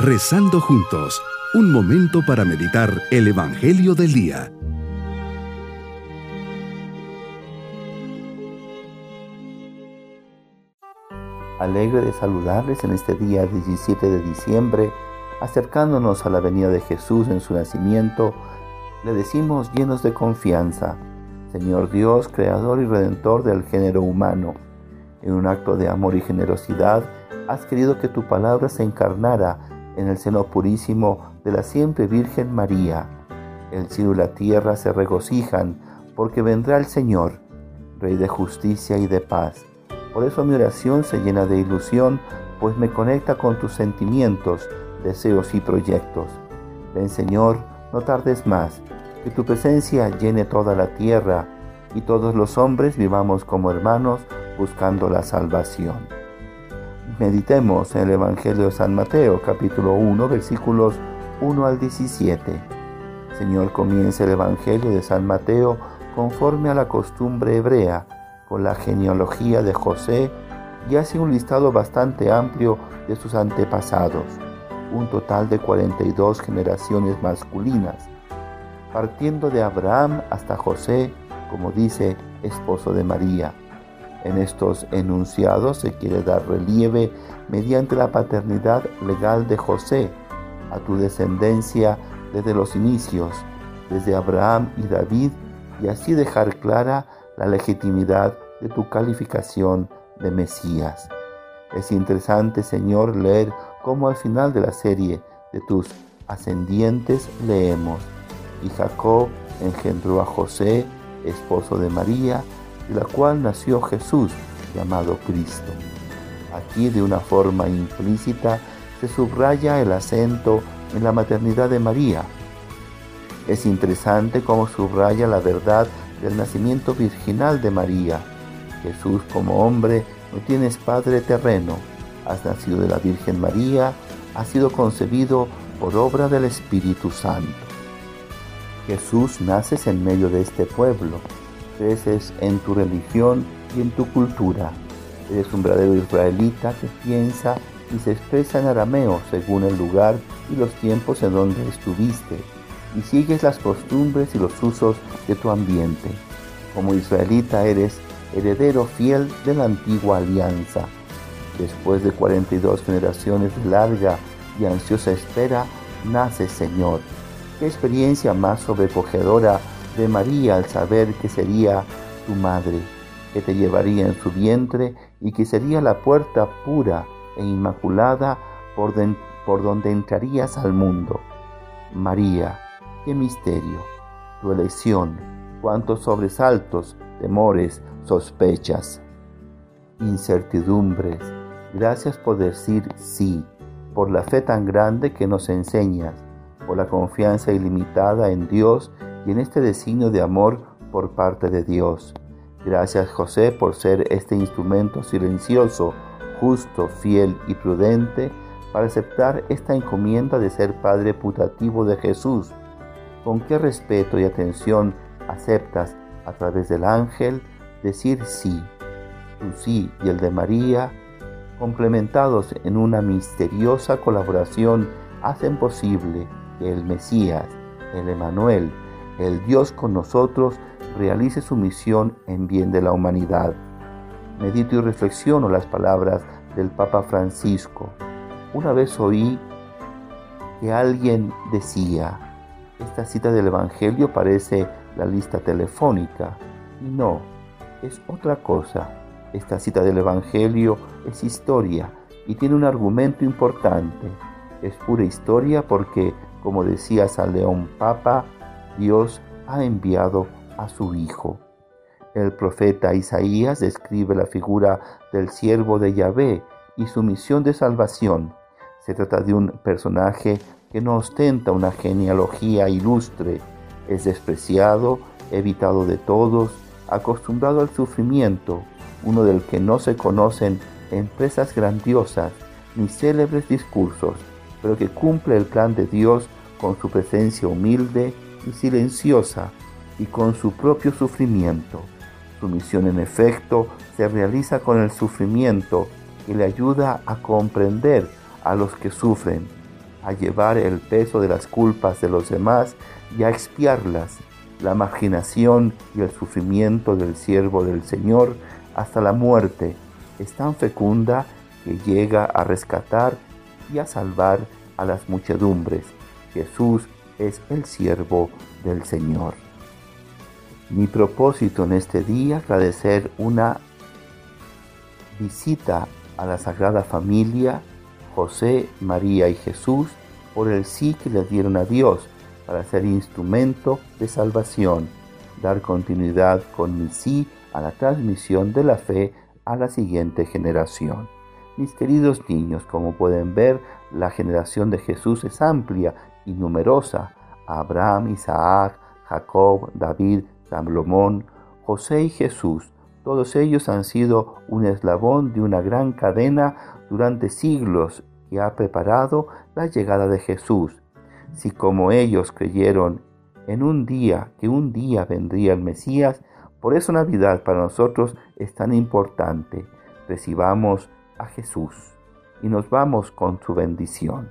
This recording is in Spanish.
Rezando Juntos, un momento para meditar el Evangelio del Día. Alegre de saludarles en este día 17 de diciembre, acercándonos a la venida de Jesús en su nacimiento, le decimos llenos de confianza: Señor Dios, Creador y Redentor del género humano, en un acto de amor y generosidad, has querido que tu palabra se encarnara en el seno purísimo de la siempre Virgen María. El cielo y la tierra se regocijan porque vendrá el Señor, Rey de justicia y de paz. Por eso mi oración se llena de ilusión, pues me conecta con tus sentimientos, deseos y proyectos. Ven, Señor, no tardes más, que tu presencia llene toda la tierra y todos los hombres vivamos como hermanos buscando la salvación. Meditemos en el Evangelio de San Mateo, capítulo 1, versículos 1 al 17. Señor, comienza el Evangelio de San Mateo conforme a la costumbre hebrea, con la genealogía de José, y hace un listado bastante amplio de sus antepasados, un total de 42 generaciones masculinas, partiendo de Abraham hasta José, como dice, esposo de María. En estos enunciados se quiere dar relieve mediante la paternidad legal de José a tu descendencia desde los inicios, desde Abraham y David, y así dejar clara la legitimidad de tu calificación de Mesías. Es interesante, Señor, leer cómo al final de la serie de tus ascendientes leemos: y Jacob engendró a José, esposo de María, de la cual nació Jesús, llamado Cristo. Aquí, de una forma implícita, se subraya el acento en la maternidad de María. Es interesante cómo subraya la verdad del nacimiento virginal de María. Jesús, como hombre, no tienes padre terreno. Has nacido de la Virgen María, has sido concebido por obra del Espíritu Santo. Jesús, naces en medio de este pueblo, creces en tu religión y en tu cultura. Eres un verdadero israelita que piensa y se expresa en arameo según el lugar y los tiempos en donde estuviste, y sigues las costumbres y los usos de tu ambiente. Como israelita eres heredero fiel de la antigua alianza. Después de 42 generaciones de larga y ansiosa espera, nace, Señor. Qué experiencia más sobrecogedora de María al saber que sería tu madre, que te llevaría en su vientre y que sería la puerta pura e inmaculada por donde entrarías al mundo. María, qué misterio, tu elección, cuántos sobresaltos, temores, sospechas, incertidumbres. Gracias por decir sí, por la fe tan grande que nos enseñas, por la confianza ilimitada en Dios y en este designio de amor por parte de Dios. Gracias, José, por ser este instrumento silencioso, justo, fiel y prudente para aceptar esta encomienda de ser Padre putativo de Jesús. Con qué respeto y atención aceptas, a través del ángel, decir sí. Tu sí y el de María, complementados en una misteriosa colaboración, hacen posible que el Mesías, el Emmanuel, el Dios con nosotros, realice su misión en bien de la humanidad. Medito y reflexiono las palabras del Papa Francisco. Una vez oí que alguien decía: esta cita del Evangelio parece la lista telefónica. Y no, es otra cosa. Esta cita del Evangelio es historia y tiene un argumento importante. Es pura historia porque, como decía San León Papa, Dios ha enviado a su Hijo. El profeta Isaías describe la figura del siervo de Yahvé y su misión de salvación. Se trata de un personaje que no ostenta una genealogía ilustre. Es despreciado, evitado de todos, acostumbrado al sufrimiento, uno del que no se conocen empresas grandiosas ni célebres discursos, pero que cumple el plan de Dios con su presencia humilde y silenciosa, y con su propio sufrimiento. Su misión, en efecto, se realiza con el sufrimiento, que le ayuda a comprender a los que sufren, a llevar el peso de las culpas de los demás y a expiarlas, la marginación y el sufrimiento del siervo del Señor hasta la muerte, es tan fecunda que llega a rescatar y a salvar a las muchedumbres. Jesús es el siervo del Señor. Mi propósito en este día es agradecer una visita a la Sagrada Familia, José, María y Jesús, por el sí que le dieron a Dios para ser instrumento de salvación, dar continuidad con mi sí a la transmisión de la fe a la siguiente generación. Mis queridos niños, como pueden ver, la generación de Jesús es amplia y numerosa. Abraham, Isaac, Jacob, David, Salomón, José y Jesús, todos ellos han sido un eslabón de una gran cadena durante siglos que ha preparado la llegada de Jesús. Si como ellos creyeron en un día, que un día vendría el Mesías, por eso Navidad para nosotros es tan importante. Recibamos a Jesús y nos vamos con su bendición.